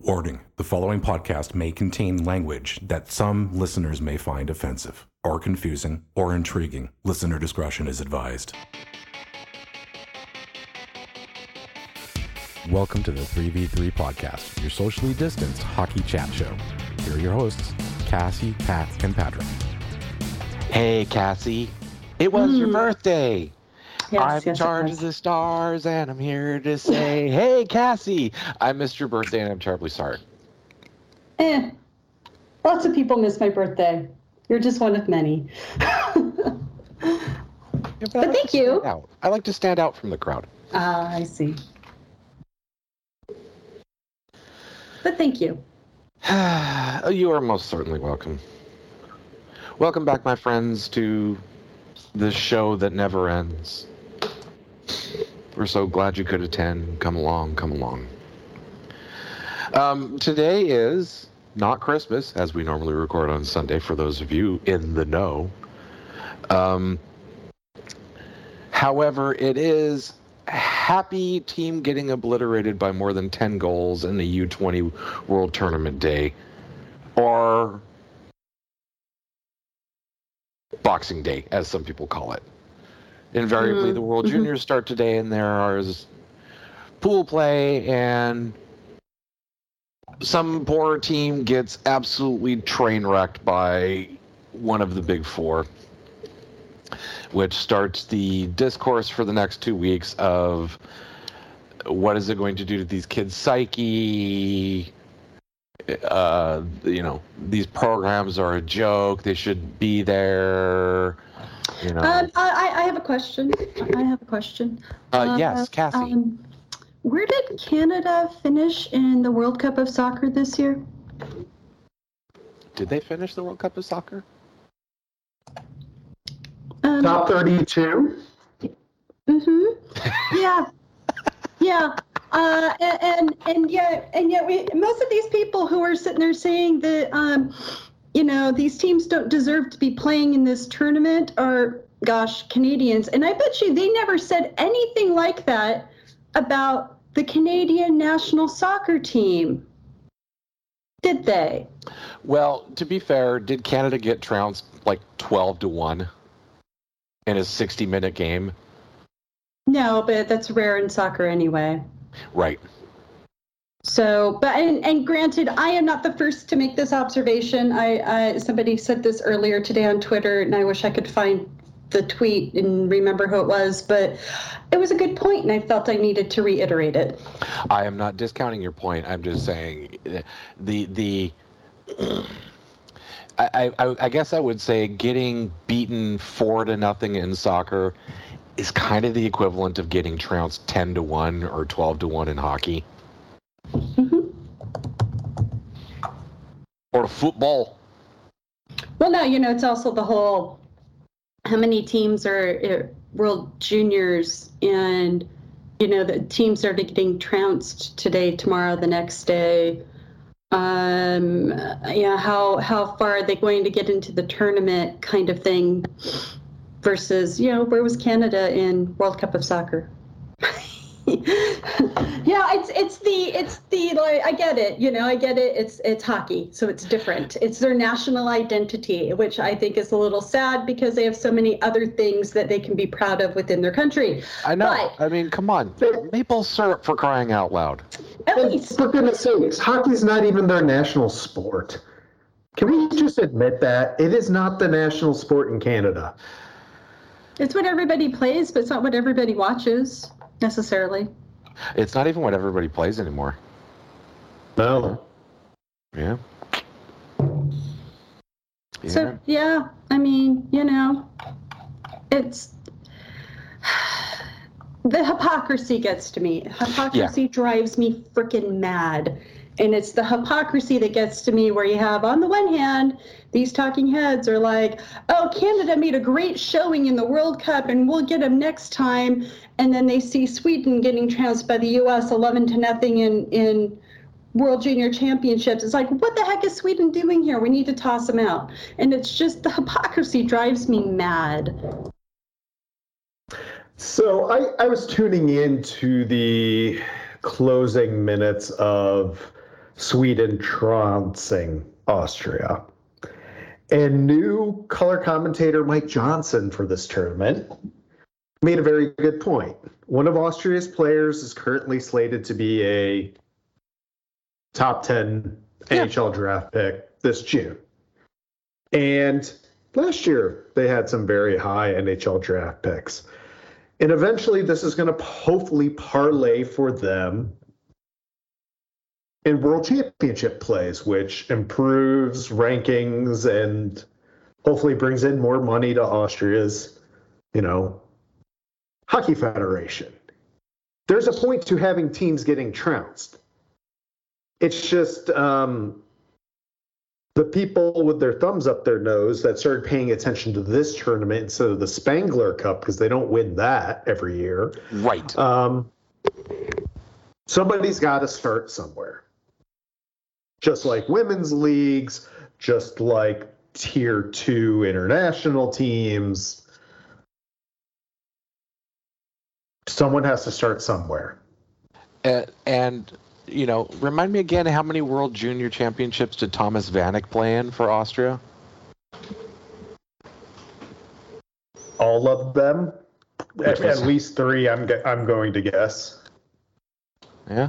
Warning, the following podcast may contain language that some listeners may find offensive or confusing or intriguing. Listener discretion is advised. Welcome to the 3v3 podcast, your socially distanced hockey chat show. Here are your hosts, Cassie, Pat, and Patrick. Hey, Cassie. It was your birthday. Yes, I'm charged of the stars, and I'm here to say, hey, Cassie, I missed your birthday, and I'm terribly sorry. Lots of people miss my birthday. You're just one of many. But thank you. I like to stand out from the crowd. I see. But thank you. You are most certainly welcome. Welcome back, my friends, to the show that never ends. We're so glad you could attend. Come along. Today is not Christmas, as we normally record on Sunday, for those of you in the know. However, it is happy team getting obliterated by more than 10 goals in the U20 World Tournament Day, or Boxing Day, as some people call it. Invariably, the World Juniors start today, and there is pool play, and some poor team gets absolutely train wrecked by one of the big four, which starts the discourse for the next 2 weeks of what is it going to do to these kids' psyche. These programs are a joke. They should be there. I have a question. Yes, Cassie. Where did Canada finish in the World Cup of Soccer this year? Did they finish the World Cup of Soccer? Top 32? Mm-hmm. Yeah. Yeah. And yet we, most of these people who are sitting there saying that these teams don't deserve to be playing in this tournament are, Canadians. And I bet you they never said anything like that about the Canadian national soccer team, did they? Well, to be fair, did Canada get trounced like 12-1 in a 60-minute game? No, but that's rare in soccer anyway. Right. So, but and granted, I am not the first to make this observation. Somebody said this earlier today on Twitter, and I wish I could find the tweet and remember who it was, but it was a good point, and I felt I needed to reiterate it. I am not discounting your point. I'm just saying the I guess I would say getting beaten 4-0 in soccer is kind of the equivalent of getting trounced 10-1 or 12-1 in hockey. Mm-hmm. Or football. Well, no, it's also the whole, how many teams are at World Juniors, and, the teams are getting trounced today, tomorrow, the next day. How far are they going to get into the tournament kind of thing? Versus, where was Canada in World Cup of Soccer? I get it. I get it. It's hockey, so it's different. It's their national identity, which I think is a little sad because they have so many other things that they can be proud of within their country. I know. But, come on, maple syrup, for crying out loud. At least, for goodness' sakes, hockey's not even their national sport. Can we just admit that it is not the national sport in Canada? It's what everybody plays, but it's not what everybody watches, necessarily. It's not even what everybody plays anymore. No. Yeah. So, it's... The hypocrisy gets to me. Hypocrisy drives me freaking mad. And it's the hypocrisy that gets to me, where you have, on the one hand, these talking heads are like, oh, Canada made a great showing in the World Cup and we'll get them next time. And then they see Sweden getting trounced by the U.S. 11-0 in World Junior Championships. It's like, what the heck is Sweden doing here? We need to toss them out. And it's just the hypocrisy drives me mad. So I was tuning in to the closing minutes of Sweden trouncing Austria. And new color commentator Mike Johnson for this tournament made a very good point. One of Austria's players is currently slated to be a top 10 NHL draft pick this June. And last year, they had some very high NHL draft picks. And eventually, this is going to hopefully parlay for them in World Championship plays, which improves rankings and hopefully brings in more money to Austria's, Hockey Federation. There's a point to having teams getting trounced. It's just the people with their thumbs up their nose that started paying attention to this tournament instead of the Spangler Cup, because they don't win that every year. Right. Somebody's got to start somewhere. Just like women's leagues, just like tier 2 international teams. Someone has to start somewhere. And remind me again, how many World Junior Championships did Thomas Vanek play in for Austria? All of them? At least 3, I'm going to guess. Yeah.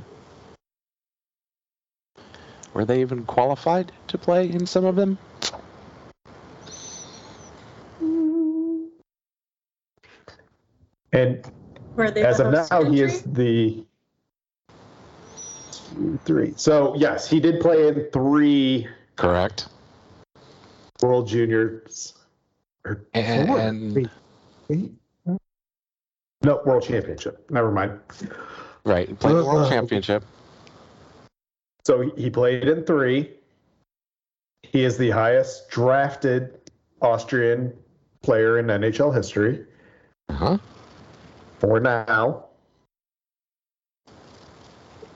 Were they even qualified to play in some of them? And as of now, he is the 3. So, yes, he did play in 3. Correct. World Juniors. No, World Championship. Never mind. Right. He played the World Championship. So he played in 3. He is the highest drafted Austrian player in NHL history. Uh-huh. For now.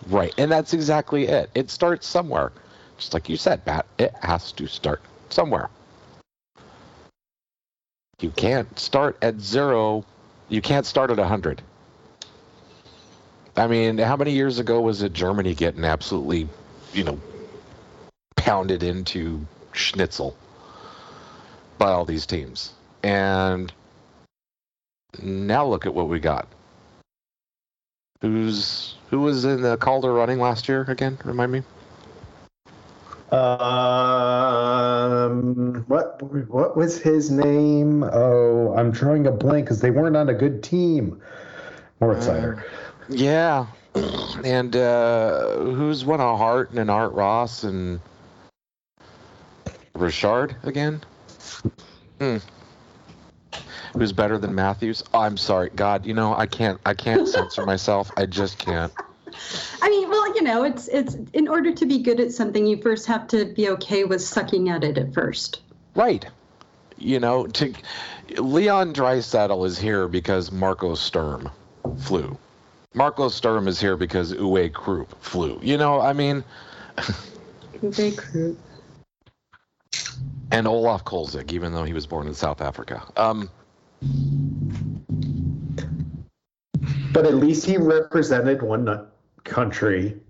Right, and that's exactly it. It starts somewhere. Just like you said, Pat, it has to start somewhere. You can't start at 0. You can't start at 100. I mean, how many years ago was it Germany getting absolutely, pounded into schnitzel by all these teams? And now look at what we got. Who was in the Calder running last year again? Remind me. What was his name? Oh, I'm drawing a blank because they weren't on a good team. Moritz Seider. Yeah, and who's won a Hart and an Art Ross and Richard again? Who's better than Matthews? Oh, I'm sorry, God. I can't censor myself. I just can't. I mean, well, it's in order to be good at something, you first have to be okay with sucking at it at first. Right. Leon Dreisaddle is here because Marco Sturm flew. Marco Sturm is here because Uwe Krupp flew. Uwe Krupp. And Olaf Kolzig, even though he was born in South Africa. But at least he represented one country.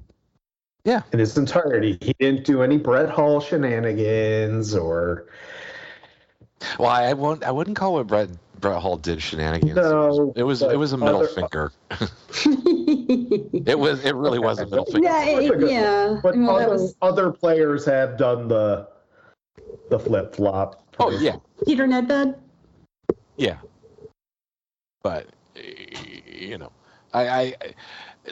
Yeah. In its entirety. He didn't do any Brett Hall shenanigans or... Well, I wouldn't call it Brett Hall did shenanigans. No. It was a middle finger. It really was a middle finger. Yeah. But other players have done the flip flop. Oh yeah. Peter Nedved. Yeah. But I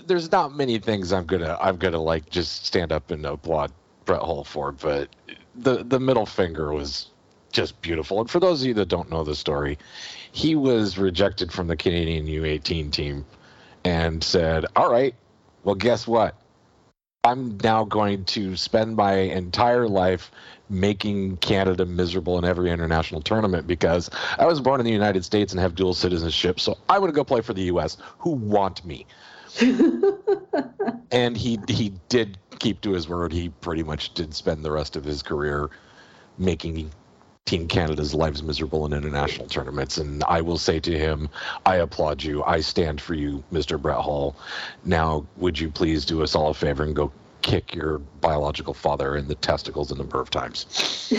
there's not many things I'm gonna like just stand up and applaud Brett Hall for, but the middle finger was just beautiful. And for those of you that don't know the story, he was rejected from the Canadian U18 team and said, all right, well, guess what? I'm now going to spend my entire life making Canada miserable in every international tournament because I was born in the United States and have dual citizenship, so I want to go play for the U.S. who want me. And he did keep to his word. He pretty much did spend the rest of his career making Team Canada's lives miserable in international tournaments. And I will say to him, I applaud you. I stand for you, Mr. Brett Hall. Now, would you please do us all a favor and go kick your biological father in the testicles a number of times.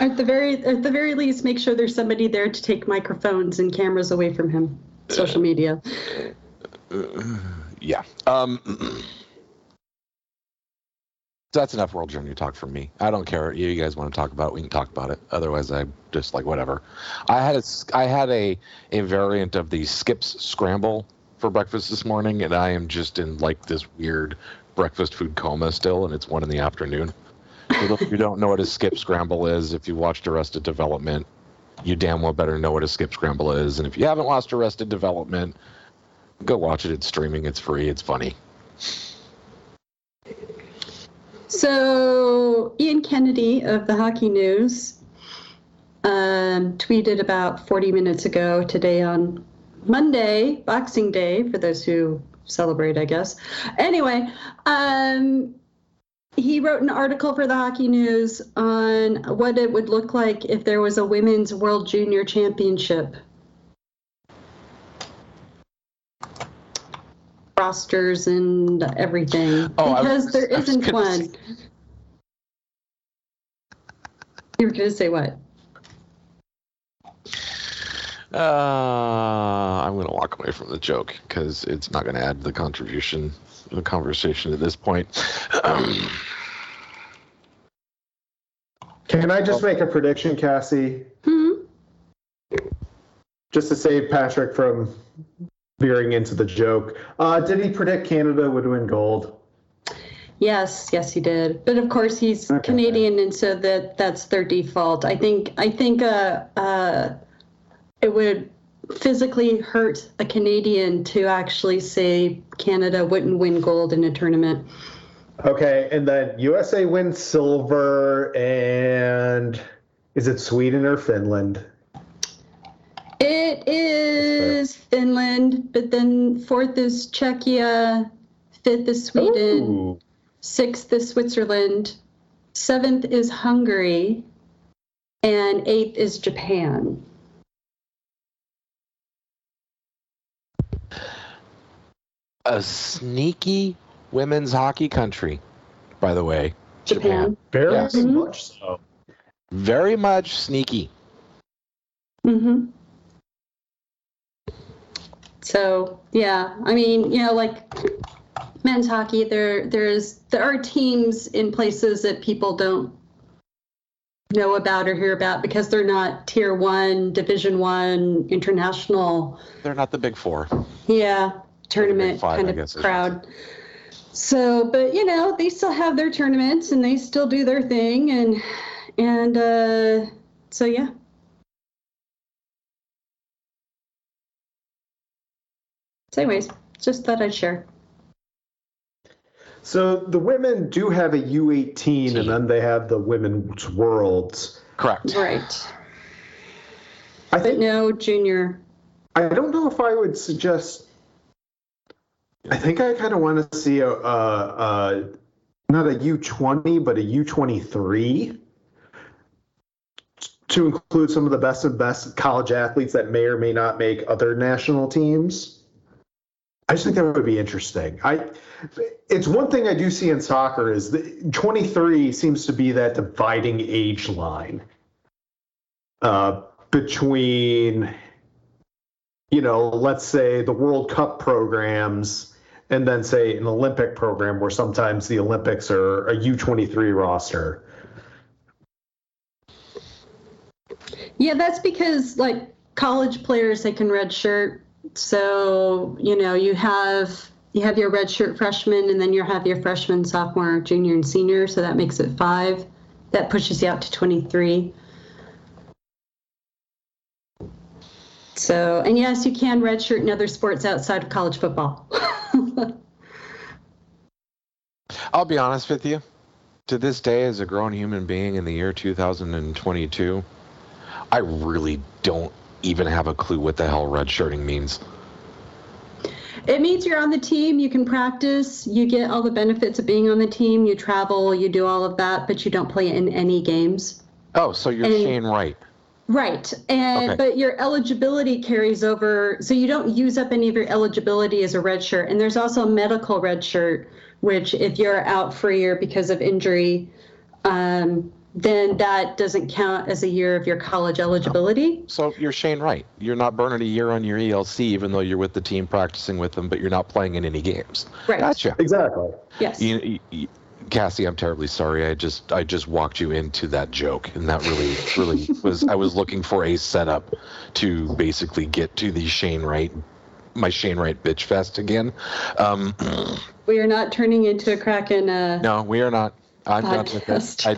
At the very least, make sure there's somebody there to take microphones and cameras away from him. Social media. Yeah. That's enough World Junior talk from me. I don't care. You guys want to talk about it, we can talk about it. Otherwise, I'm just like, whatever. I had a variant of the Skips Scramble for breakfast this morning, and I am just in like this weird breakfast food coma still, and it's 1 p.m. For those of you don't know what a Skip Scramble is, if you watched Arrested Development, you damn well better know what a Skip Scramble is. And if you haven't watched Arrested Development, go watch it. It's streaming. It's free. It's funny. So Ian Kennedy of the Hockey News tweeted about 40 minutes ago today on Monday, Boxing Day, for those who celebrate, I guess. Anyway, he wrote an article for the Hockey News on what it would look like if there was a Women's World Junior Championship. Rosters and everything. Because there isn't one. You were going to say what? I'm going to walk away from the joke because it's not going to add to the contribution, the conversation at this point. Can I just make a prediction, Cassie? Mm-hmm. Just to save Patrick from veering into the joke. Did he predict Canada would win gold? Yes, he did. But of course, he's okay. Canadian, and so that's their default. I think it would physically hurt a Canadian to actually say Canada wouldn't win gold in a tournament. Okay, and then USA wins silver, and is it Sweden or Finland? It is Finland, but then 4th is Czechia, 5th is Sweden, 6th is Switzerland, 7th is Hungary, and 8th is Japan. A sneaky women's hockey country, by the way. Japan. Very much so. Very much sneaky. Mm-hmm. So, yeah, I mean, you know, like men's hockey, there are teams in places that people don't know about or hear about because they're not Tier 1, Division 1, international. They're not the Big Four. Yeah, tournament five, kind of crowd. So, but, you know, they still have their tournaments and they still do their thing. And so, yeah. Anyways, just thought I'd share. So the women do have a U18 team, and then they have the Women's Worlds. Correct. Right. No junior. I don't know if I would suggest. I think I kind of want to see a not a U20, but a U23 to include some of the best and best college athletes that may or may not make other national teams. I just think that would be interesting. It's one thing I do see in soccer is that 23 seems to be that dividing age line between, you know, let's say the World Cup programs and then, say, an Olympic program where sometimes the Olympics are a U23 roster. Yeah, that's because, like, college players, they can redshirt. So, you know, you have your redshirt freshman, and then you have your freshman, sophomore, junior, and senior. So that makes it 5. That pushes you out to 23. So, and yes, you can redshirt in other sports outside of college football. I'll be honest with you. To this day, as a grown human being in the year 2022, I really don't even have a clue what the hell redshirting means. It means you're on the team, you can practice, you get all the benefits of being on the team, you travel, you do all of that, but you don't play in any games. Oh, so you're Shane Wright. Right. But your eligibility carries over, so you don't use up any of your eligibility as a redshirt. And there's also a medical redshirt which if you're out for a year because of injury, then that doesn't count as a year of your college eligibility. So you're Shane Wright. You're not burning a year on your ELC, even though you're with the team practicing with them, but you're not playing in any games. Right. Gotcha. Exactly. Yes. You, Cassie, I'm terribly sorry. I just walked you into that joke, and that really was. I was looking for a setup to basically get to the Shane Wright, my Shane Wright bitch fest again. We are not turning into a Kraken. No, we are not. I'm done with this. I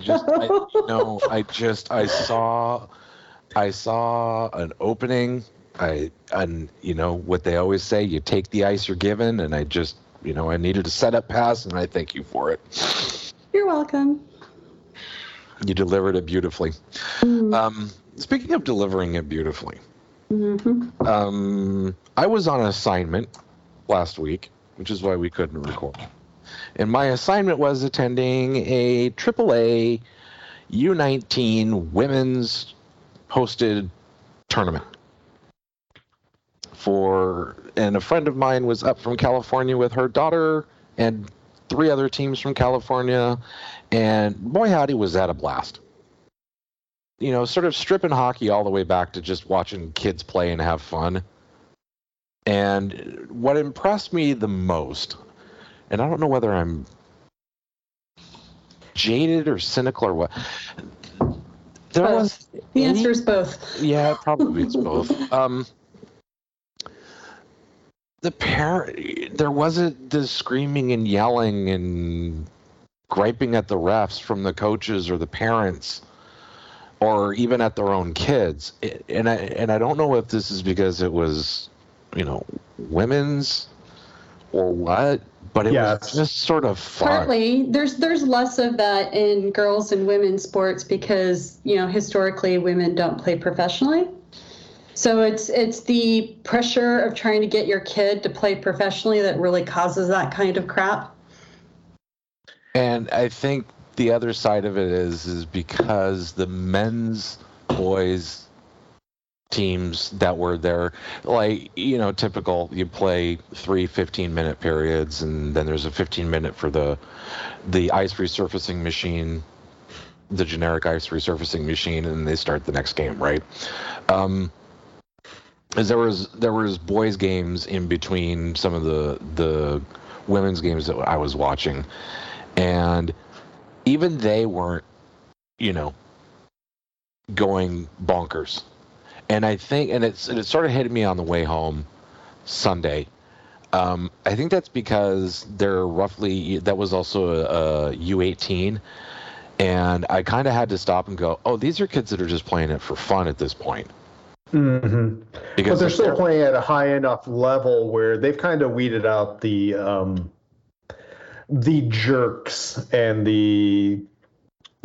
saw an opening. You know what they always say, you take the ice you're given, and I needed a setup pass, and I thank you for it. You're welcome. You delivered it beautifully. Mm-hmm. Speaking of delivering it beautifully, mm-hmm. I was on an assignment last week, which is why we couldn't record. And my assignment was attending a AAA U19 women's hosted tournament. And a friend of mine was up from California with her daughter and three other teams from California. And boy, howdy, was that a blast. You know, sort of stripping hockey all the way back to just watching kids play and have fun. And what impressed me the most... And I don't know whether I'm jaded or cynical or what. The answer is both. Yeah, probably it's both. There wasn't the screaming and yelling and griping at the refs from the coaches or the parents, or even at their own kids. And I don't know if this is because it was, women's or what. But it was just sort of fun. Partly, there's less of that in girls and women's sports because, historically women don't play professionally. So it's the pressure of trying to get your kid to play professionally that really causes that kind of crap. And I think the other side of it is because the men's boys teams that were there, typical, you play 3 15-minute periods, and then there's a 15-minute for the ice resurfacing machine, the generic ice resurfacing machine, and they start the next game, right? As there was boys games in between some of the women's games that I was watching, and even they weren't, going bonkers. And I think, and it sort of hit me on the way home Sunday. I think that's because that was also a U18, and I kind of had to stop and go, oh, these are kids that are just playing it for fun at this point. Mm-hmm. Because but they're still playing at a high enough level where they've kind of weeded out the jerks and the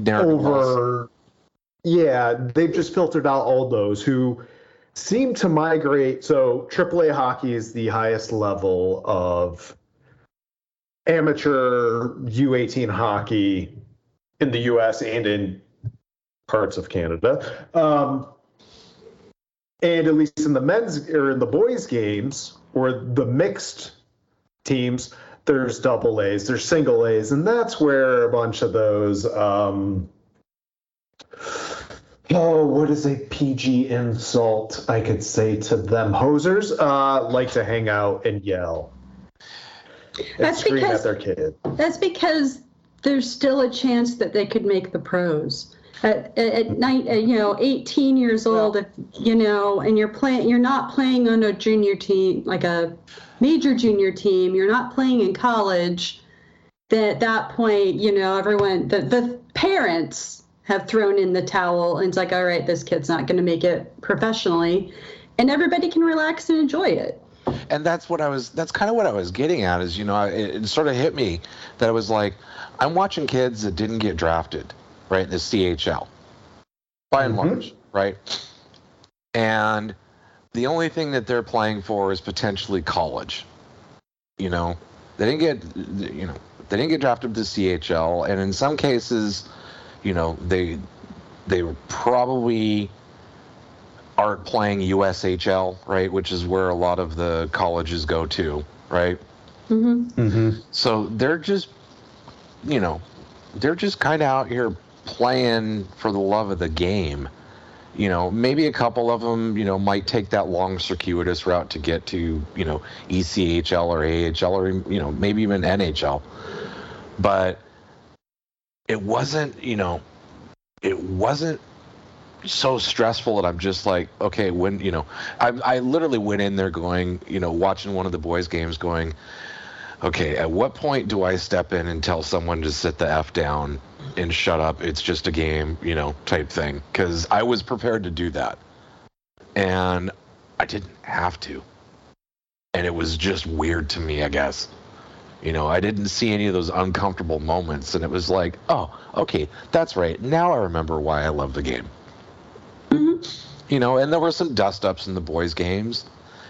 over. Yeah, they've just filtered out all those who seem to migrate. So AAA hockey is the highest level of amateur U18 hockey in the U.S. and in parts of Canada. And at least in the men's or in the boys' games or the mixed teams, there's double A's, there's single A's, and that's where a bunch of those what is a PG insult I could say to them? Hosers like to hang out and yell and scream at their kid. That's because there's still a chance that they could make the pros. At night, 18 years old, and you're not playing on a junior team, like a major junior team. You're not playing in college. At that point, everyone, the parents have thrown in the towel, and it's like, all right, this kid's not going to make it professionally, and everybody can relax and enjoy it. And that's kind of what I was getting at is, it sort of hit me that it was like, I'm watching kids that didn't get drafted, right, in the CHL, by and large, right? And the only thing that they're playing for is potentially college. They didn't get drafted to CHL, and in some cases, they probably aren't playing USHL, right, which is where a lot of the colleges go to, right? Mm-hmm. Mm-hmm. So they're just, you know, they're just kind of out here playing for the love of the game. You know, maybe a couple of them, you know, might take that long circuitous route to get to, you know, ECHL or AHL or, you know, maybe even NHL. But it wasn't, you know, it wasn't so stressful that I'm just like, okay, when, you know, I literally went in there going, you know, watching one of the boys' games going, okay, at what point do I step in and tell someone to sit the F down and shut up, it's just a game, you know, type thing? Because I was prepared to do that. And I didn't have to. And it was just weird to me, I guess. You know, I didn't see any of those uncomfortable moments. And it was like, oh, okay, that's right. Now I remember why I love the game. Mm-hmm. You know, and there were some dust-ups in the boys' games.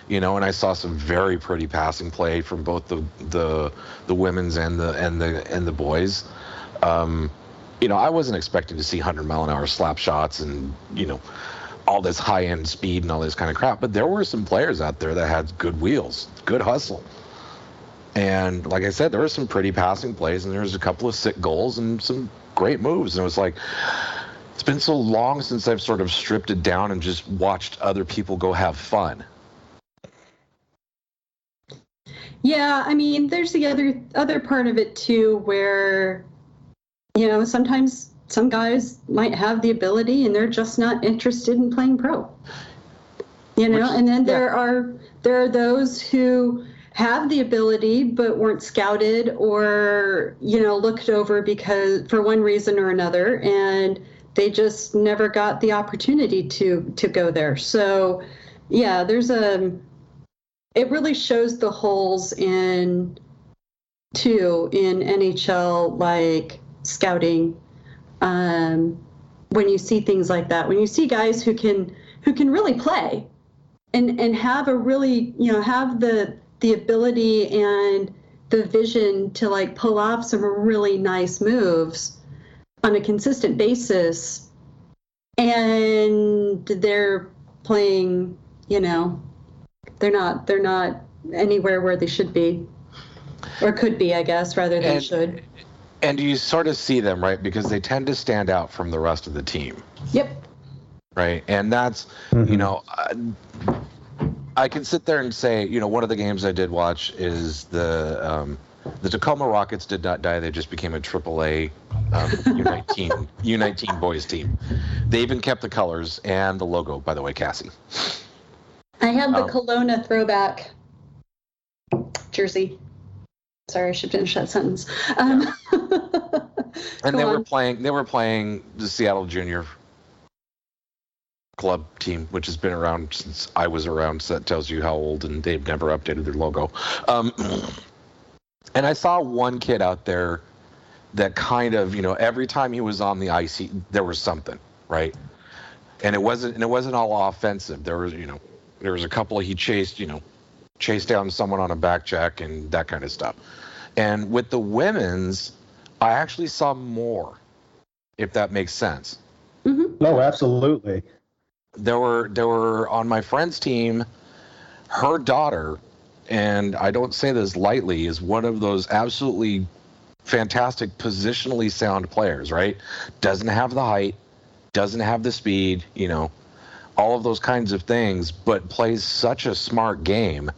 You know, and I saw some very pretty passing play from both the women's and the boys. You know, I wasn't expecting to see 100-mile-an-hour slap shots and, you know, all this high-end speed and all this kind of crap. But there were some players out there that had good wheels, good hustle. And like I said, there were some pretty passing plays, and there was a couple of sick goals and some great moves. And it was like, it's been so long since I've sort of stripped it down and just watched other people go have fun. Yeah, I mean, there's the other part of it, too, where, you know, sometimes some guys might have the ability and they're just not interested in playing pro, you know. Which, and then there are those who have the ability but weren't scouted or, you know, looked over because for one reason or another, and they just never got the opportunity to go there. So, yeah, it really shows the holes in NHL, like scouting, when you see things like that, when you see guys who can really play and have a really, you know, have the ability and the vision to like pull off some really nice moves on a consistent basis, and they're playing, you know, They're not anywhere where they should be, or could be, I guess, rather than should. And you sort of see them, right? Because they tend to stand out from the rest of the team. Yep. Right, and that's, mm-hmm. you know, I can sit there and say, you know, one of the games I did watch is the Tacoma Rockets did not die; they just became a AAA U19 boys team. They even kept the colors and the logo, by the way, Cassie. I have the Kelowna throwback jersey. Sorry, I should finish that sentence. And they were playing. They were playing the Seattle Junior Club team, which has been around since I was around. So that tells you how old. And they've never updated their logo. And I saw one kid out there that kind of, you know, every time he was on the ice, there was something, right? And it wasn't all offensive. There was, you know. There was a couple he chased, you know, chased down someone on a back check and that kind of stuff. And with the women's, I actually saw more, if that makes sense. Mm-hmm. Oh, absolutely. There were on my friend's team, her daughter, and I don't say this lightly, is one of those absolutely fantastic positionally sound players, right? Doesn't have the height, doesn't have the speed, you know, all of those kinds of things, but plays such a smart game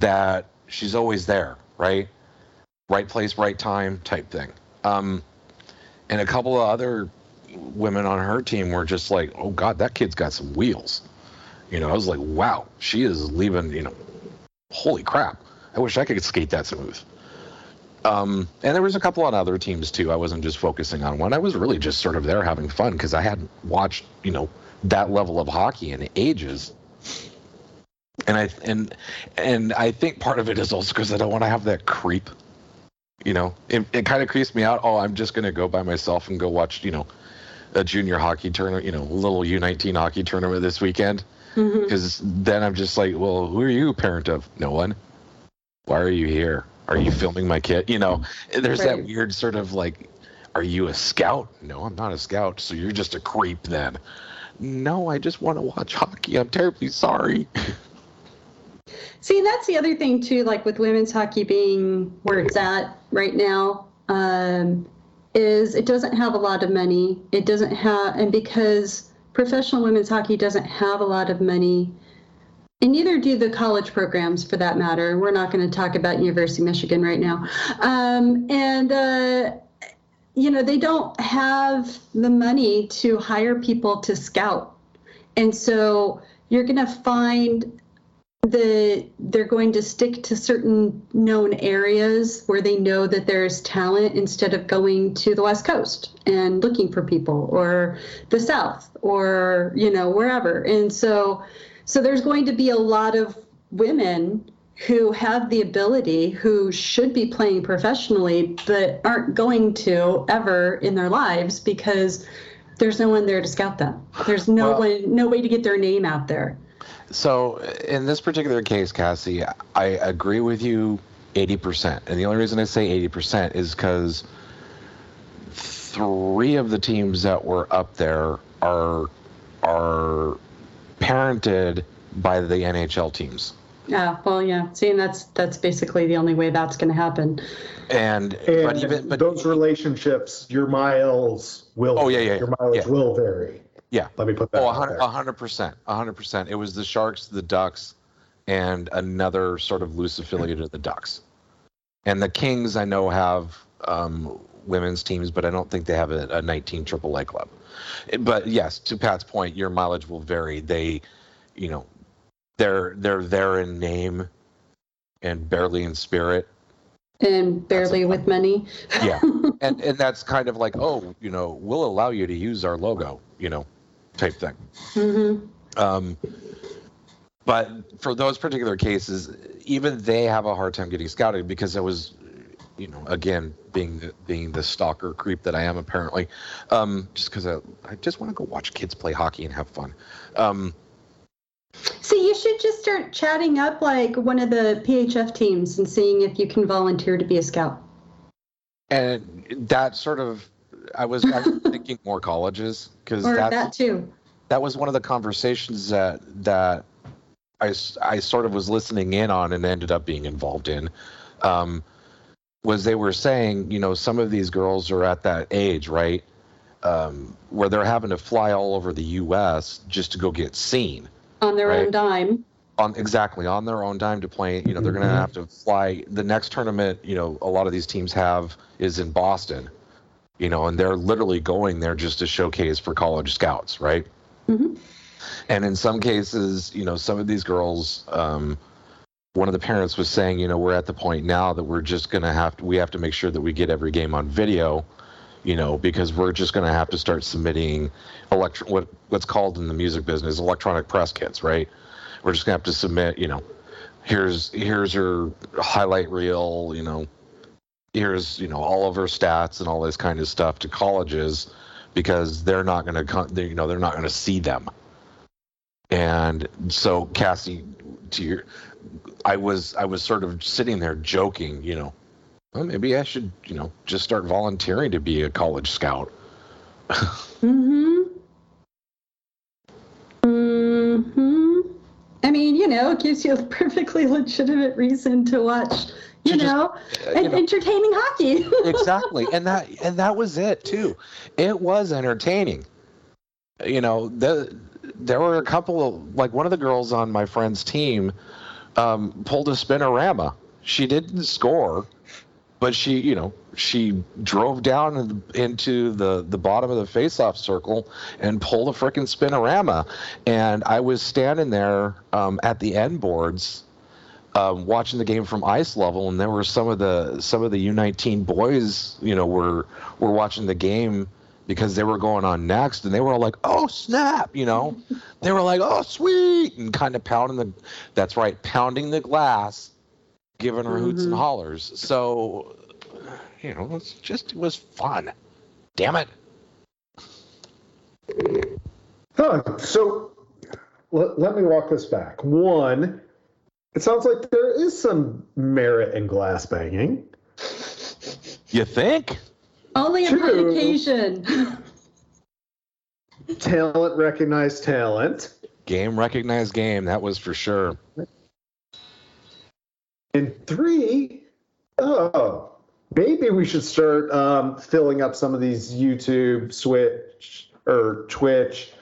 that she's always there, right? Right place, right time type thing. And a couple of other women on her team were just like, oh, God, that kid's got some wheels. You know, I was like, wow, she is leaving, you know, holy crap. I wish I could skate that smooth. And there was a couple on other teams, too. I wasn't just focusing on one. I was really just sort of there having fun because I hadn't watched, you know, that level of hockey in ages, and I think part of it is also because I don't want to have that creep, you know. It kind of creeps me out. Oh, I'm just gonna go by myself and go watch, you know, a junior hockey tournament, you know, little U19 hockey tournament this weekend, because mm-hmm. then I'm just like, well, who are you, parent of? No one. Why are you here? Are you filming my kid? You know, there's right. that weird sort of like, are you a scout? No, I'm not a scout. So you're just a creep then. No, I just want to watch hockey. I'm terribly sorry. See, that's the other thing too, like with women's hockey being where it's at right now, is it doesn't have a lot of money. It doesn't have, and because professional women's hockey doesn't have a lot of money, and neither do the college programs for that matter. We're not going to talk about University of Michigan right now. You know, they don't have the money to hire people to scout. And so you're going to find they're going to stick to certain known areas where they know that there's talent instead of going to the West Coast and looking for people, or the South, or, you know, wherever. And so there's going to be a lot of women who have the ability, who should be playing professionally, but aren't going to ever in their lives because there's no one there to scout them. There's no way to get their name out there. So in this particular case, Cassie, I agree with you 80%. And the only reason I say 80% is because three of the teams that were up there are parented by the NHL teams. Yeah, well, yeah. See, and that's basically the only way that's going to happen. But those relationships, your miles will. Oh yeah, yeah. Your mileage will vary. Yeah. Let me put that. Oh, 100%. 100%. It was the Sharks, the Ducks, and another sort of loose affiliate of the Ducks. And the Kings, I know, have women's teams, but I don't think they have a 19 AAA club. But yes, to Pat's point, your mileage will vary. They, you know, they're there in name, and barely in spirit. And barely with money. Yeah. And that's kind of like, oh, you know, we'll allow you to use our logo, you know, type thing. Mm-hmm. But for those particular cases, even they have a hard time getting scouted because it was, you know, again, being the stalker creep that I am apparently, just because I just want to go watch kids play hockey and have fun. See, you should just start chatting up like one of the PHF teams and seeing if you can volunteer to be a scout. And that sort of, I was thinking more colleges, because that too. That was one of the conversations that I sort of was listening in on and ended up being involved in. Was they were saying, you know, some of these girls are at that age, right, where they're having to fly all over the U.S. just to go get seen. On their own dime. On their own dime to play. You know, they're going to have to fly. The next tournament, you know, a lot of these teams is in Boston, you know, and they're literally going there just to showcase for college scouts, right? Mm-hmm. And in some cases, you know, some of these girls, one of the parents was saying, you know, we're at the point now that we're just going to have to make sure that we get every game on video, you know, because we're just going to have to start submitting what's called in the music business electronic press kits, right? We're just going to have to submit, you know, here's her highlight reel, you know, here's, you know, all of her stats and all this kind of stuff to colleges because they're not going to, you know, they're not going to see them. And so, Cassie, I was sort of sitting there joking, you know, well, maybe I should, you know, just start volunteering to be a college scout. I mean, you know, it gives you a perfectly legitimate reason to watch, you know, entertaining hockey. Exactly. And that was it, too. It was entertaining. You know, there were a couple of, like, one of the girls on my friend's team pulled a spinorama. She didn't score. But she, you know, she drove down into the bottom of the face-off circle and pulled a frickin' spinorama. And I was standing there at the end boards watching the game from ice level, and there were some of the U19 boys, you know, were watching the game because they were going on next, and they were all like, oh, snap, you know. They were like, oh, sweet, and kind of pounding the glass, giving her hoots and hollers. So, you know, it was fun. Damn it. Huh. So let me walk this back. One, it sounds like there is some merit in glass banging. You think? Only on occasion. Talent recognized talent. Game recognized game. That was for sure. in three, oh, maybe we should start filling up some of these YouTube, Switch, or Twitch,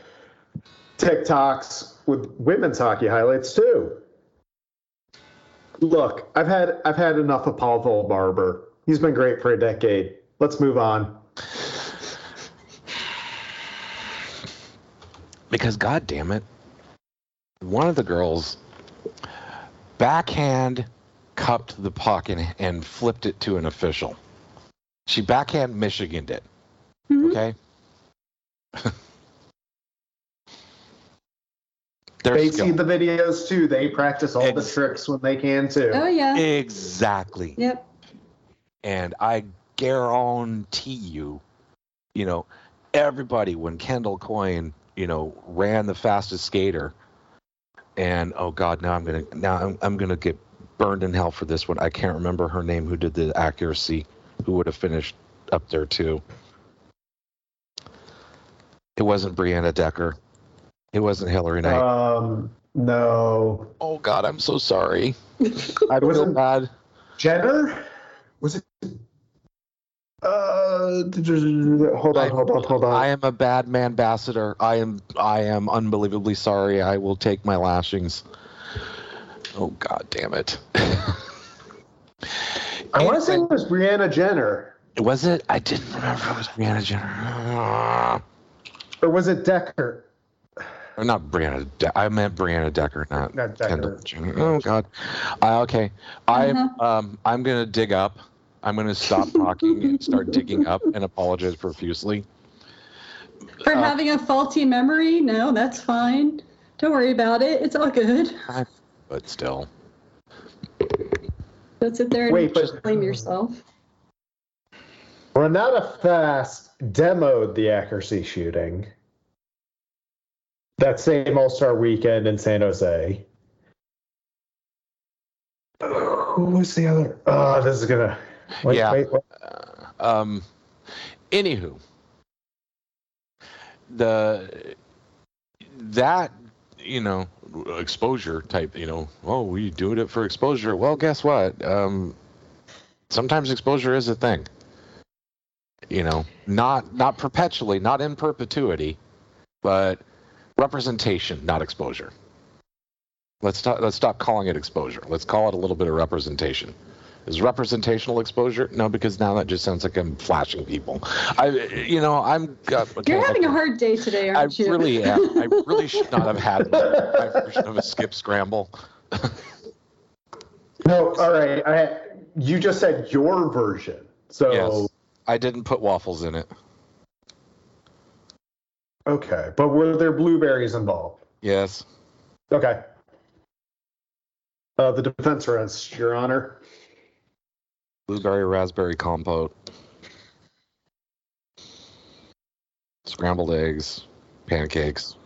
TikToks with women's hockey highlights too. Look, I've had enough of Paul Vollbarber. He's been great for a decade. Let's move on. Because God damn it, one of the girls backhand cupped the puck and flipped it to an official. She backhand Michiganed it. Mm-hmm. Okay. They skill. See the videos too. They practice all the tricks when they can too. Oh yeah. Exactly. Yep. And I guarantee you, everybody when Kendall Coyne, ran the fastest skater, and oh God, now I'm gonna get burned in hell for this one. I can't remember her name who did the accuracy, who would have finished up there too. It wasn't Brianna Decker. It wasn't Hillary Knight. No. Oh God, I'm so sorry. I wasn't bad. Jenner? Was it? Hold on. I am a bad man ambassador. I am unbelievably sorry. I will take my lashings. Oh God, damn it. I want to say it was Brianna Jenner. Was it? I didn't remember if it was Brianna Jenner. Or was it Decker? Not Brianna. I meant Brianna Decker, not Kendall. Oh God. Okay. I'm gonna dig up. I'm gonna stop talking and start digging up and apologize profusely. For having a faulty memory? No, that's fine. Don't worry about it. It's all good. But still. Don't sit there and blame yourself. Renata Fast demoed the accuracy shooting. That same All-Star weekend in San Jose. Who was the other? Oh, this is going to... Wait. Anywho. That exposure type, we doing it for exposure. Well, guess what? Sometimes exposure is a thing. Not perpetually, not in perpetuity, but... representation, not exposure. Let's stop calling it exposure. Let's call it a little bit of representation. Is representational exposure? No, because now that just sounds like I'm flashing people. You're having a hard day today, aren't you? I really am. I really should not have had my version of a skip scramble. No, all right. You just said your version. So yes, I didn't put waffles in it. Okay, but were there blueberries involved? Yes. Okay. The defense rest, Your Honor. Blueberry raspberry compote. Scrambled eggs, pancakes,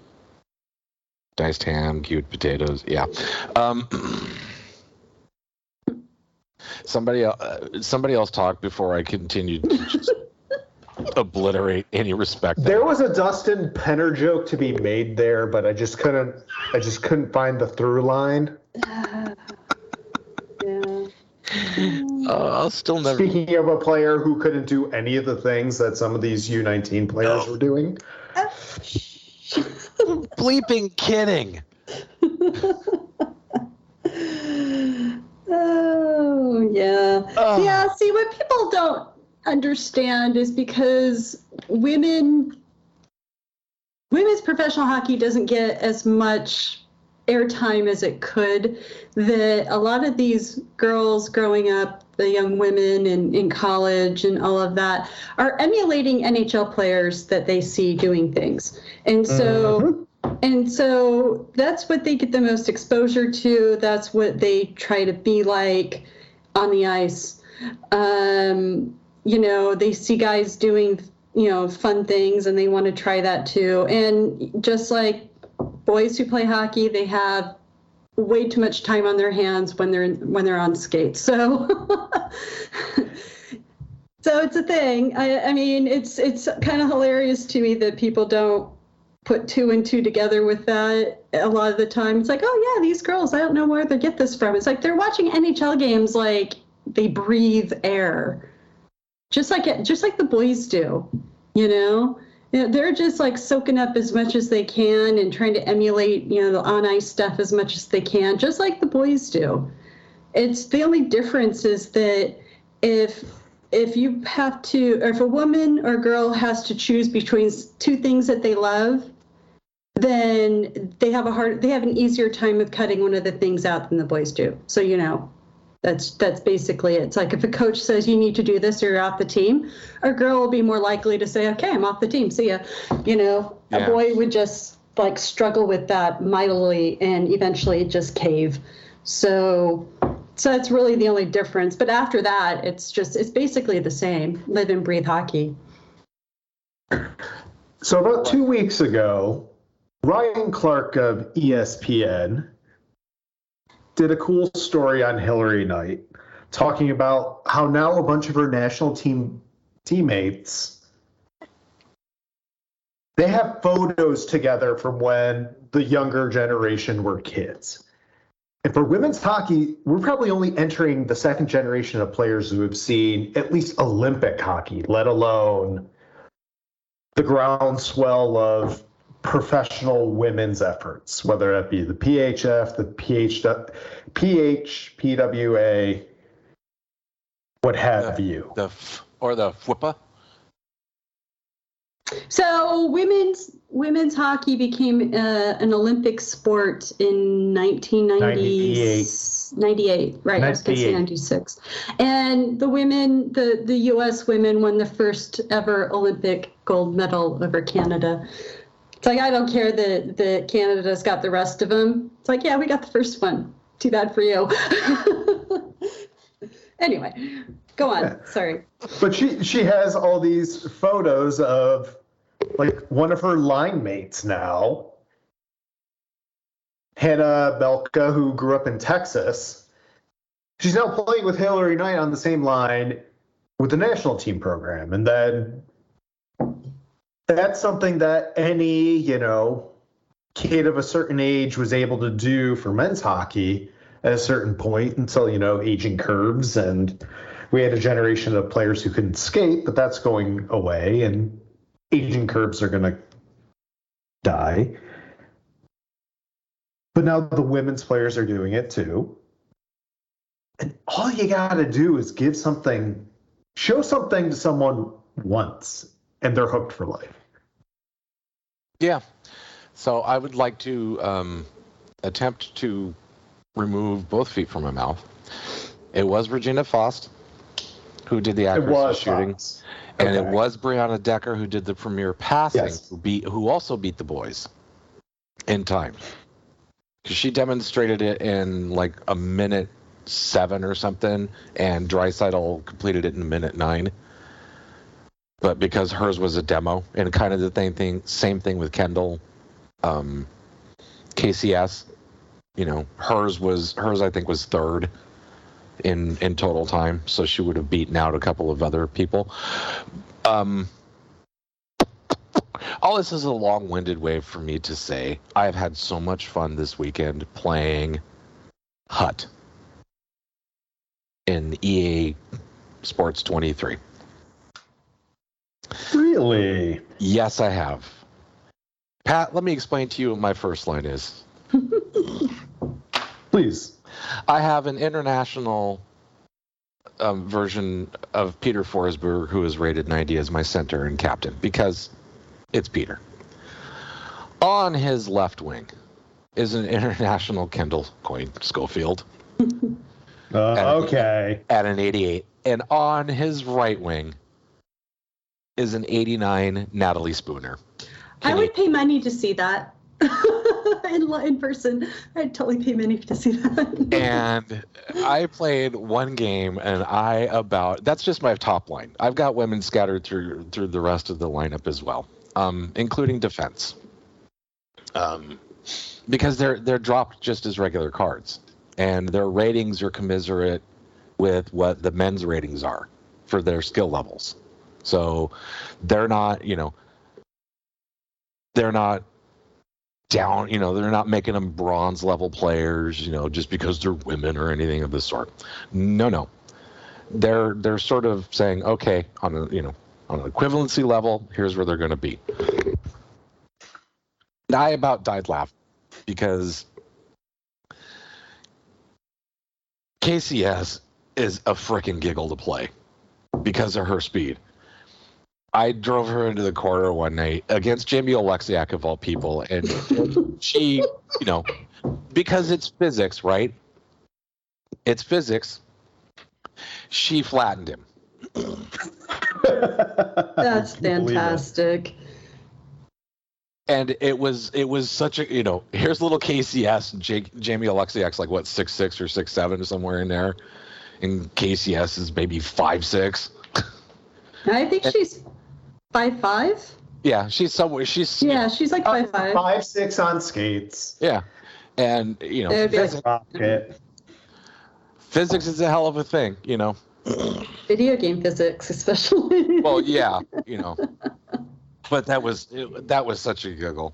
diced ham, cute potatoes. Yeah. Somebody else talked before I continued to just obliterate any respect. There was a Dustin Penner joke to be made there, but I just couldn't find the through line. I'll still never. Speaking of a player who couldn't do any of the things that some of these U19 players were doing. Bleeping kidding. Oh yeah. Yeah, see what people don't understand is because women's professional hockey doesn't get as much airtime as it could, that a lot of these girls growing up, the young women in college and all of that, are emulating NHL players that they see doing things. And so that's what they get the most exposure to. That's what they try to be like on the ice. They see guys doing, fun things, and they want to try that too. And just like boys who play hockey, they have way too much time on their hands when they're on skates. So, so it's a thing. I mean, it's kind of hilarious to me that people don't put two and two together with that a lot of the time. It's like, oh yeah, these girls, I don't know where they get this from. It's like they're watching NHL games like they breathe air, just like the boys do, you know? They're just like soaking up as much as they can and trying to emulate, you know, the on-ice stuff as much as they can, just like the boys do. It's the only difference is that if you have to, or if a woman or girl has to choose between two things that they love, then they have an easier time of cutting one of the things out than the boys do. So, you know, that's basically it. It's like if a coach says you need to do this or you're off the team, a girl will be more likely to say, okay, I'm off the team, see ya. You know, yeah. A boy would just like struggle with that mightily and eventually just cave. So that's really the only difference. But after that, it's basically the same. Live and breathe hockey. So about 2 weeks ago, Ryan Clark of ESPN did a cool story on Hillary Knight, talking about how now a bunch of her national team teammates, they have photos together from when the younger generation were kids. And for women's hockey, we're probably only entering the second generation of players who have seen at least Olympic hockey, let alone the groundswell of professional women's efforts, whether that be the PHF, the PHPWA, what have you. Or the FWPA. So women's hockey became an Olympic sport in 1998, right? 98. I was going to say 96. And the women, the U.S. women won the first ever Olympic gold medal over Canada. It's like, I don't care that Canada's got the rest of them. It's like, yeah, we got the first one. Too bad for you. Anyway, go on. Yeah. Sorry. But she has all these photos of like one of her line mates now, Hannah Belka, who grew up in Texas. She's now playing with Hillary Knight on the same line with the national team program. And then that's something that any, you know, kid of a certain age was able to do for men's hockey at a certain point until, you know, aging curves. And we had a generation of players who couldn't skate, but that's going away. And aging curves are going to die. But now the women's players are doing it too. And all you got to do is give something, show something to someone once, and they're hooked for life. Yeah. So I would like to attempt to remove both feet from my mouth. It was Regina Faust who did the accuracy shooting. Faust. And okay. It was Brianna Decker who did the premier passing, yes. who also beat the boys in time. Because she demonstrated it in like a minute 7 or something, and Dreisaitl completed it in a minute 9. But because hers was a demo, and kind of the same thing with Kendall, KCS, you know, hers I think was third in total time, so she would have beaten out a couple of other people. All this is a long-winded way for me to say I've had so much fun this weekend playing HUT in EA Sports 23. Really? Yes, I have. Pat, let me explain to you what my first line is. Please. I have an international version of Peter Forsberg, who is rated 90, as my center and captain, because it's Peter. On his left wing is an international Kendall Coyne Schofield. At an 88. And on his right wing is an 89 Natalie Spooner. I would pay money to see that. In person, I'd totally pay money to see that. And I played one game, and that's just my top line. I've got women scattered through the rest of the lineup as well, including defense, because they're dropped just as regular cards, and their ratings are commiserate with what the men's ratings are for their skill levels. So they're not down, you know, they're not making them bronze level players, you know, just because they're women or anything of this sort. No. They're sort of saying, okay, on an equivalency level, here's where they're going to be. And I about died laughing because KCS is a freaking giggle to play because of her speed. I drove her into the corner one night against Jamie Oleksiak, of all people, and she, you know, because it's physics, right? It's physics. She flattened him. That's fantastic. And it was such a, you know, here's little KCS, Jamie Oleksiak's like, what, 6'6" or 6'7" or somewhere in there, and KCS is maybe 5'6". I think she's 5'5". Yeah, she's somewhere. She's she's like 5'5". 5'6" on skates. Yeah, and you know, physics is a hell of a thing, you know. Video game physics, especially. Well, yeah, you know. But that was such a giggle.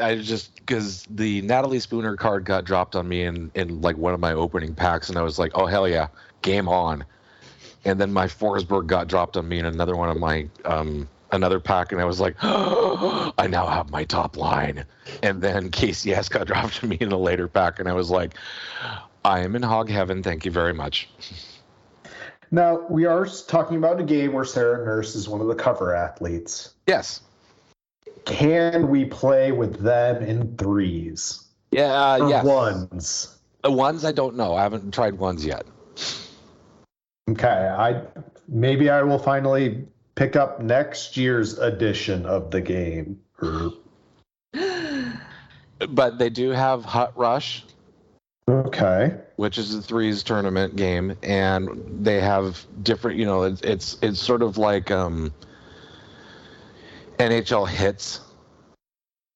I just, because the Natalie Spooner card got dropped on me in like one of my opening packs, and I was like, oh hell yeah, game on. And then my Forsberg got dropped on me in another one of my another pack, and I was like, oh, I now have my top line. And then KCS got dropped on me in a later pack, and I was like, I am in hog heaven, thank you very much. Now, we are talking about a game where Sarah Nurse is one of the cover athletes. Yes. Can we play with them in threes? Yeah, yes. Ones? Ones, I don't know. I haven't tried ones yet. Okay. Maybe I will finally pick up next year's edition of the game. But they do have Hut Rush. Okay. Which is the threes tournament game, and they have different, you know, it's sort of like NHL hits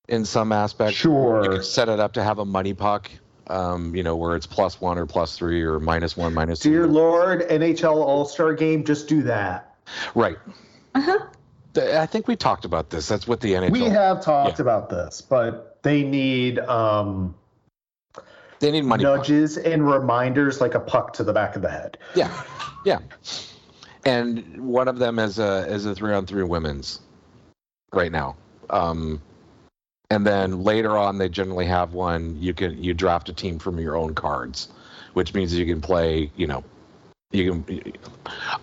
in some aspects. Sure. You can set it up to have a money puck, you know, where it's +1 or +3 or -1, -2. Dear Lord, NHL All-Star Game, just do that. Right. Uh-huh. I think we talked about this. That's what the NHL... We have talked about this, but they need... They need money nudges puck. And reminders, like a puck to the back of the head. Yeah, yeah. And one of them is a 3-on-3 women's right now. And then later on, they generally have one. You draft a team from your own cards, which means you can play. You know, you can.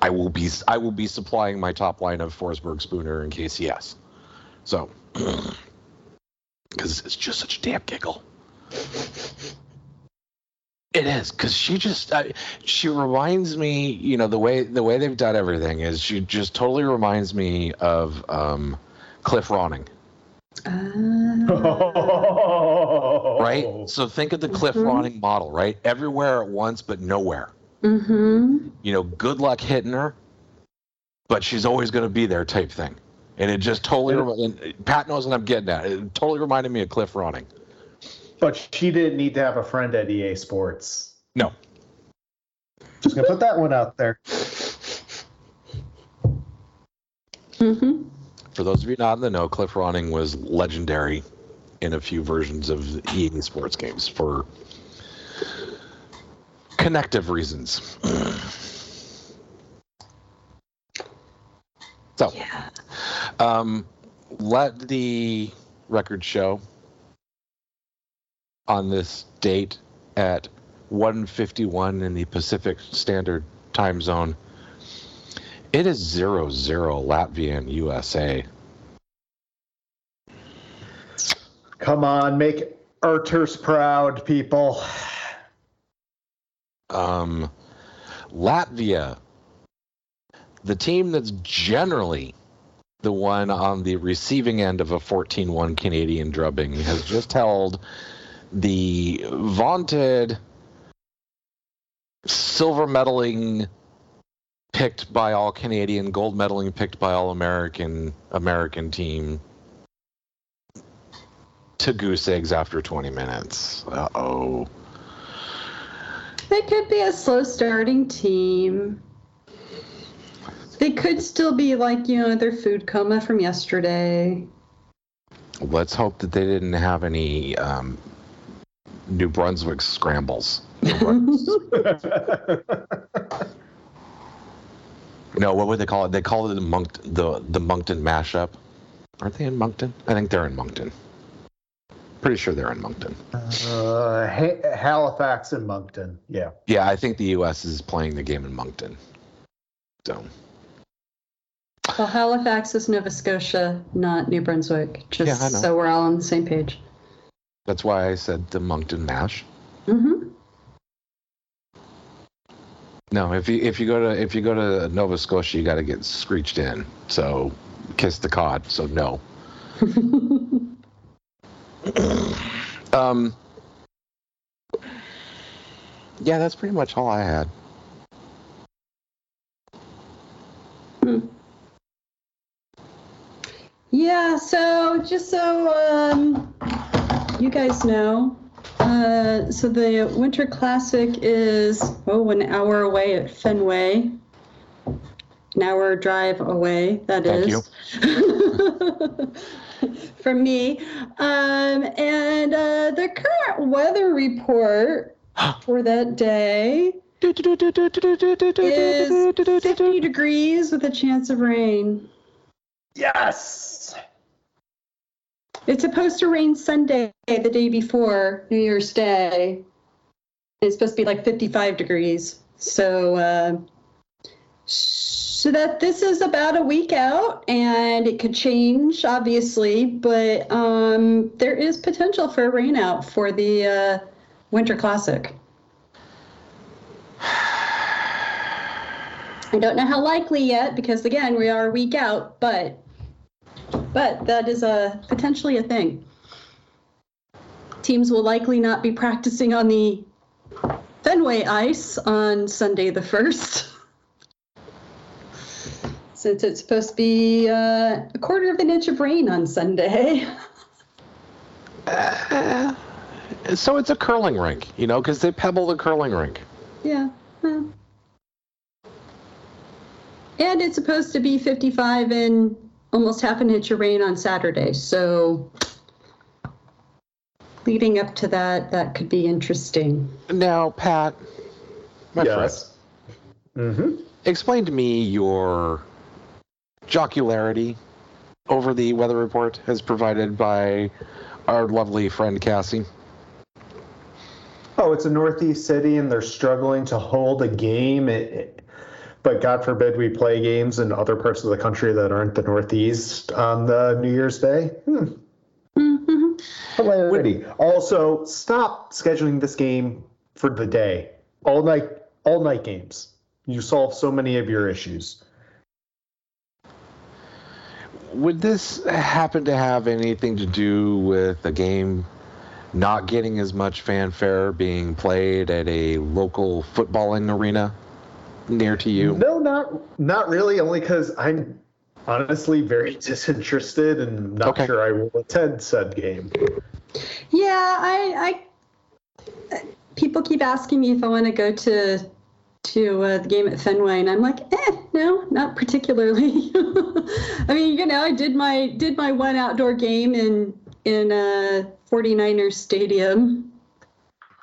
I will be supplying my top line of Forsberg, Spooner, and KCS. So, because it's just such a damn giggle. It is, because she just she reminds me, you know, the way they've done everything is she just totally reminds me of Cliff Ronning. Right? So think of the Cliff Ronning model, right? Everywhere at once, but nowhere. Mm-hmm. You know, good luck hitting her, but she's always going to be there type thing. And it just totally, Pat knows what I'm getting at. It totally reminded me of Cliff Ronning. But she didn't need to have a friend at EA Sports. No. Just going to put that one out there. Mm-hmm. For those of you not in the know, Cliff Ronning was legendary in a few versions of EA Sports games for connective reasons. So, yeah. Let the record show. On this date at 1:51 in the Pacific Standard Time Zone, it is 0-0 Latvia and USA. Come on, make Erters proud, people. Latvia, the team that's generally the one on the receiving end of a 14-1 Canadian drubbing, has just held the vaunted silver medaling picked by all Canadian, gold medaling picked by all American team to goose eggs after 20 minutes. Uh-oh. They could be a slow starting team. They could still be like, you know, their food coma from yesterday. Let's hope that they didn't have any New Brunswick scrambles. No, what would they call it? They call it the Moncton mashup. Aren't they in Moncton? I think they're in Moncton. Pretty sure they're in Moncton. Halifax and Moncton, yeah. Yeah, I think the U.S. is playing the game in Moncton. So. Well, Halifax is Nova Scotia, not New Brunswick, just so we're all on the same page. That's why I said the Moncton mash. Mm-hmm. No, if you go to Nova Scotia, you got to get screeched in. So kiss the cod. So no. Yeah, that's pretty much all I had. Yeah, so just so you guys know, so the Winter Classic is an hour away at Fenway. An hour drive away, that is. Thank you. From me. And the current weather report for that day is 50 degrees with a chance of rain. Yes! It's supposed to rain Sunday, the day before New Year's Day. It's supposed to be like 55 degrees. So that this is about a week out, and it could change, obviously, but there is potential for a rain out for the Winter Classic. I don't know how likely yet, because again, we are a week out, but that is potentially a thing. Teams will likely not be practicing on the Fenway ice on Sunday the 1st, since it's supposed to be a quarter of an inch of rain on Sunday. So it's a curling rink, because they pebble the curling rink. Yeah. And it's supposed to be 55 and almost half an inch of rain on Saturday. So leading up to that could be interesting. Now, Pat, my friend, explain to me your jocularity over the weather report as provided by our lovely friend Cassie. Oh, it's a northeast city, and they're struggling to hold a game. But God forbid we play games in other parts of the country that aren't the Northeast on the New Year's Day. Hilarity. Also, stop scheduling this game for the day. All night games. You solve so many of your issues. Would this happen to have anything to do with a game not getting as much fanfare being played at a local footballing arena near to you? No, not really, only because I'm honestly very disinterested and not sure I will attend said game. Yeah, I people keep asking me if I want to go to the game at Fenway, and I'm like, no, not particularly. I mean, I did my one outdoor game in 49ers Stadium.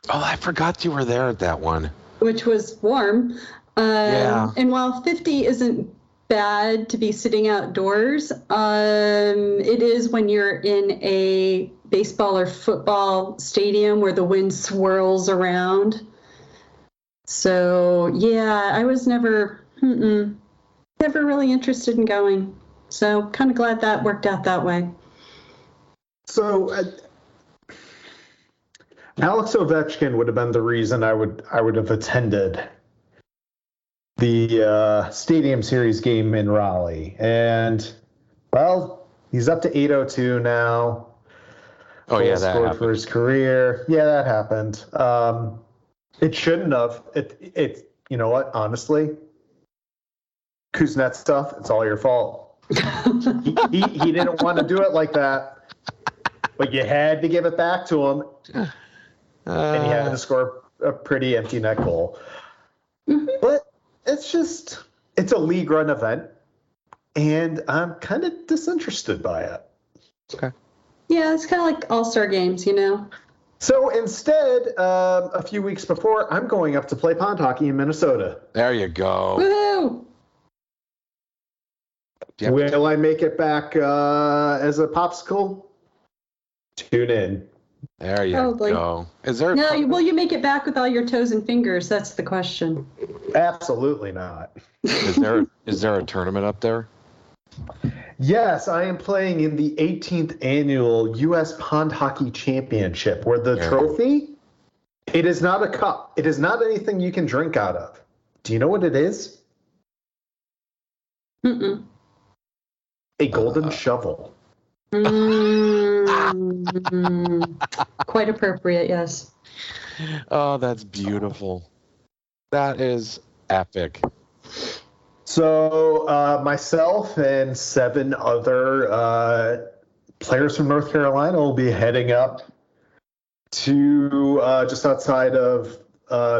Oh, I forgot you were there at that one. Which was warm. And while 50 isn't bad to be sitting outdoors, it is when you're in a baseball or football stadium where the wind swirls around. So, yeah, I was never really interested in going. So kind of glad that worked out that way. So Alex Ovechkin would have been the reason I would have attended the Stadium Series game in Raleigh. And, well, he's up to 802 now. Oh, yeah, that happened. For his career. Yeah, that happened. It shouldn't have. It you know what? Honestly, Kuznetsov, it's all your fault. he didn't want to do it like that, but you had to give it back to him. And he had to score a pretty empty net goal. Mm-hmm. But it's a league run event, and I'm kind of disinterested by it. Okay. Yeah, it's kind of like all-star games, you know? So instead, a few weeks before, I'm going up to play pond hockey in Minnesota. There you go. Woohoo! Yep. Will I make it back as a popsicle? Tune in. There you go. Is there no? Will you make it back with all your toes and fingers? That's the question. Absolutely not. Is there a tournament up there? Yes, I am playing in the 18th annual U.S. Pond Hockey Championship, where the trophy, it is not a cup. It is not anything you can drink out of. Do you know what it is? Mm-mm. A golden shovel. Quite appropriate, yes. Oh, that's beautiful. That is epic. So myself and seven other players from North Carolina will be heading up to just outside of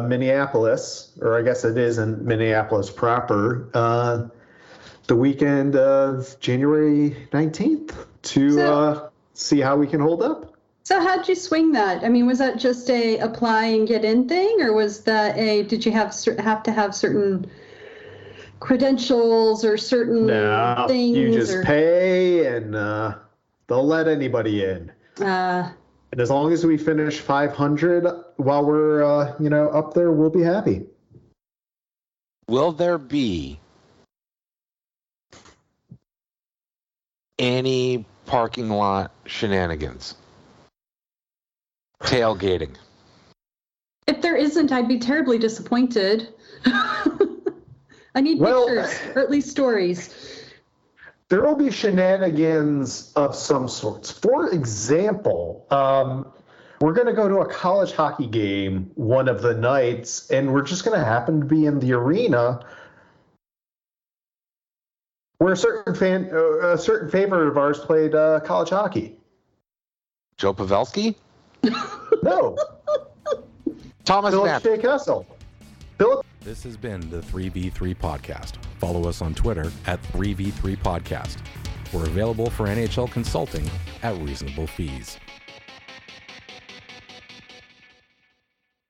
Minneapolis, or I guess it is in Minneapolis proper, the weekend of January 19th to see how we can hold up. So how'd you swing that? I mean, was that just a apply and get in thing, or was that did you have to have certain credentials or certain things? You just pay and they'll let anybody in. And as long as we finish 500 while we're up there, we'll be happy. Will there be any parking lot shenanigans? Tailgating. If there isn't, I'd be terribly disappointed. I need pictures, or at least stories. There will be shenanigans of some sorts. For example, we're going to go to a college hockey game one of the nights, and we're just going to happen to be in the arena where a certain favorite of ours played college hockey. Joe Pavelski? No. Thomas Vanek. Philip Kessel. This has been the 3v3 podcast. Follow us on Twitter @3v3podcast. We're available for NHL consulting at reasonable fees.